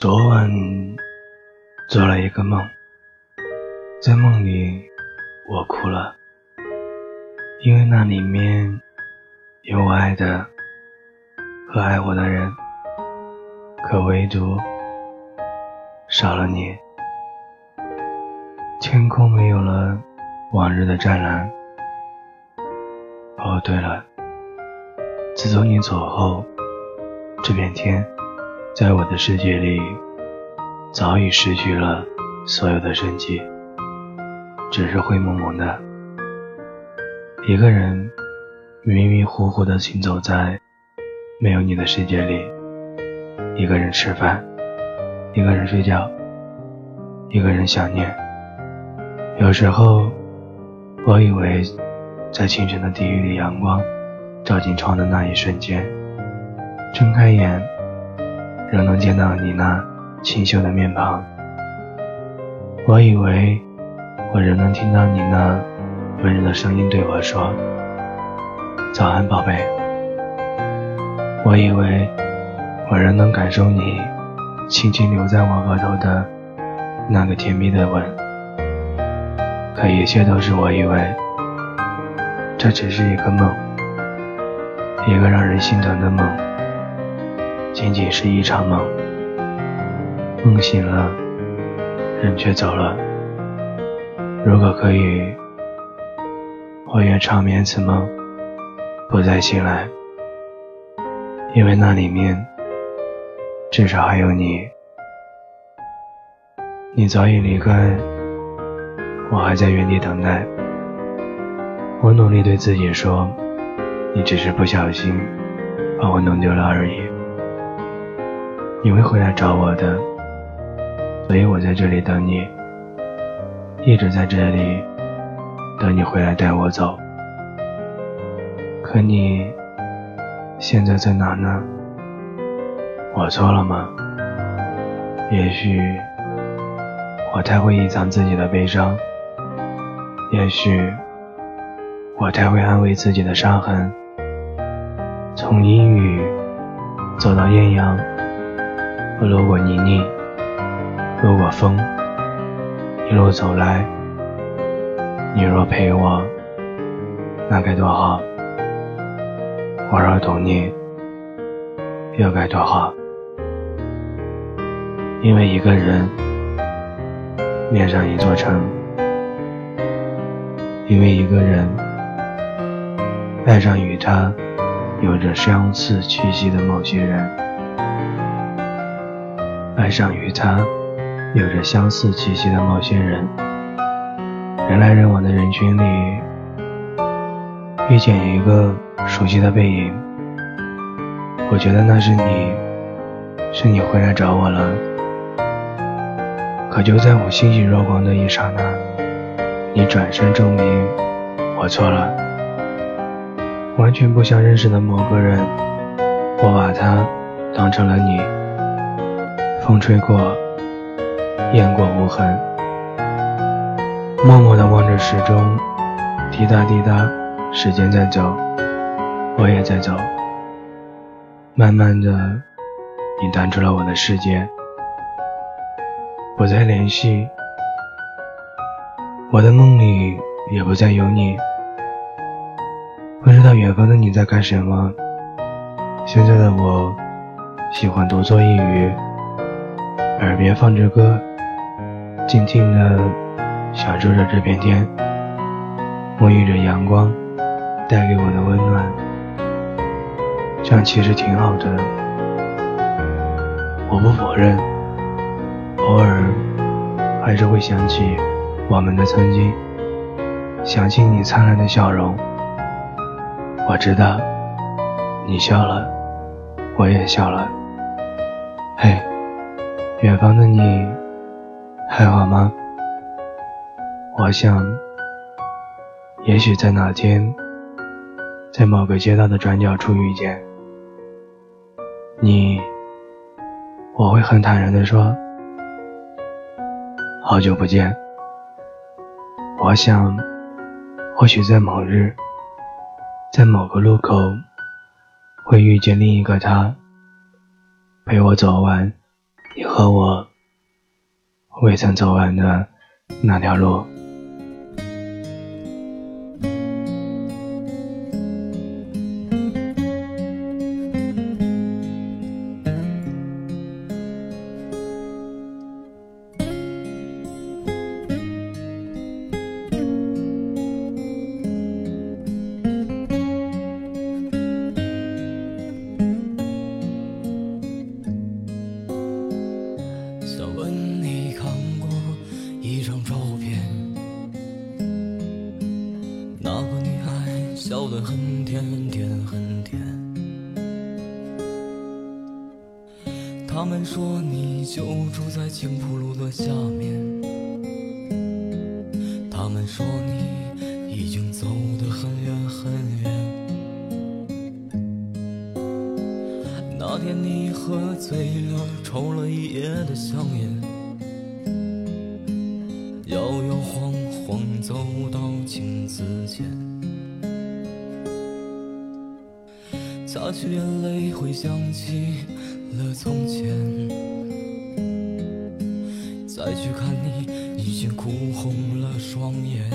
昨晚做了一个梦，在梦里我哭了，因为那里面有我爱的和爱我的人，可唯独少了你。天空没有了往日的湛蓝。哦，对了，自从你走后，这片天在我的世界里早已失去了所有的生机，只是灰蒙蒙的，一个人迷迷糊糊地行走在没有你的世界里，一个人吃饭，一个人睡觉，一个人想念。有时候我以为在清晨的地狱里，阳光照进窗的那一瞬间，睁开眼仍能见到你那清秀的面庞，我以为我仍能听到你那温柔的声音对我说早安宝贝，我以为我仍能感受你轻轻留在我额头的那个甜蜜的吻，可一切都是我以为，这只是一个梦，一个让人心疼的梦，仅仅是一场梦，梦醒了，人却走了。如果可以，我愿长眠此梦，不再醒来，因为那里面至少还有你。你早已离开，我还在原地等待。我努力对自己说，你只是不小心把我弄丢了而已。你会回来找我的，所以我在这里等你，一直在这里等你回来带我走。可你现在在哪呢？我错了吗？也许我太会隐藏自己的悲伤，也许我太会安慰自己的伤痕。从阴雨走到艳阳，我路过泥泞，路过风，一路走来，你若陪我，那该多好，我若懂你，又该多好。因为一个人面上一座城，因为一个人爱上与他有着相似气息的某些人，爱上与他有着相似气息的某些人，人来人往的人群里，遇见一个熟悉的背影，我觉得那是你，是你回来找我了。可就在我欣喜若狂的一刹那，你转身证明我错了。完全不想认识的某个人，我把他当成了你。风吹过，雁过无痕，默默地望着时钟，滴答滴答，时间在走，我也在走。慢慢的，你淡出了我的世界，不再联系，我的梦里也不再有你。不知道远方的你在干什么，现在的我喜欢独坐一隅，耳边放着歌，静静地享受着这片天，沐浴着阳光带给我的温暖，这样其实挺好的。我不否认，偶尔还是会想起我们的曾经，想起你灿烂的笑容。我知道你笑了，我也笑了。嘿，远方的你还好吗？我想，也许在哪天，在某个街道的转角处遇见你，我会很坦然地说好久不见。我想，或许在某日，在某个路口，会遇见另一个他，陪我走完以后和我未曾走完的那条路。笑得很甜很甜，他们说你就住在青浦路的下面，他们说你已经走得很远那天你喝醉了，抽了一夜的香烟，摇摇晃晃走到镜子前，擦去眼泪，回想起了从前，再去看你，已经哭红了双眼。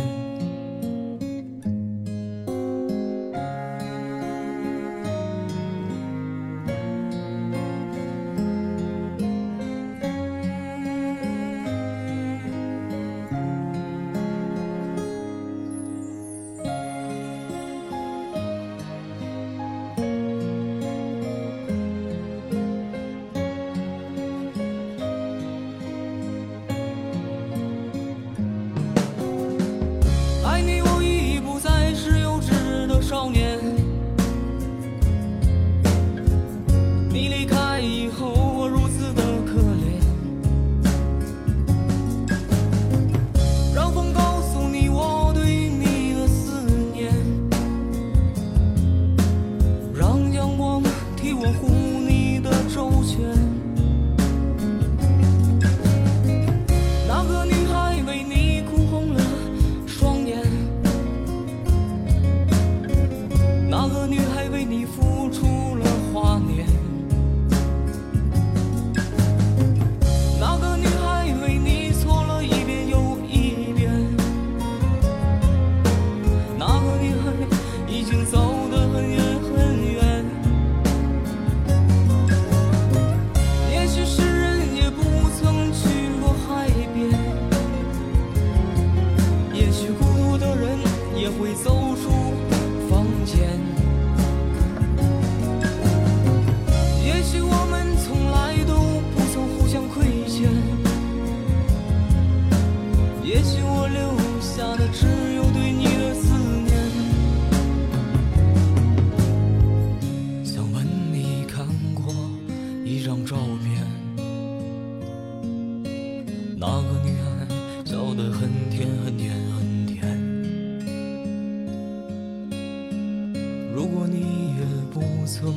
如果你也不曾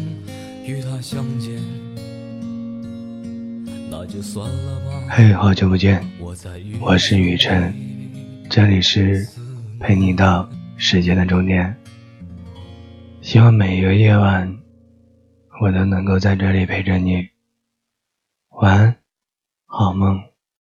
与他相见，那就算了吧。嘿，好久不见，我是雨辰，这里是陪你到时间的终点。希望每一个夜晚，我都能够在这里陪着你。晚安，好梦。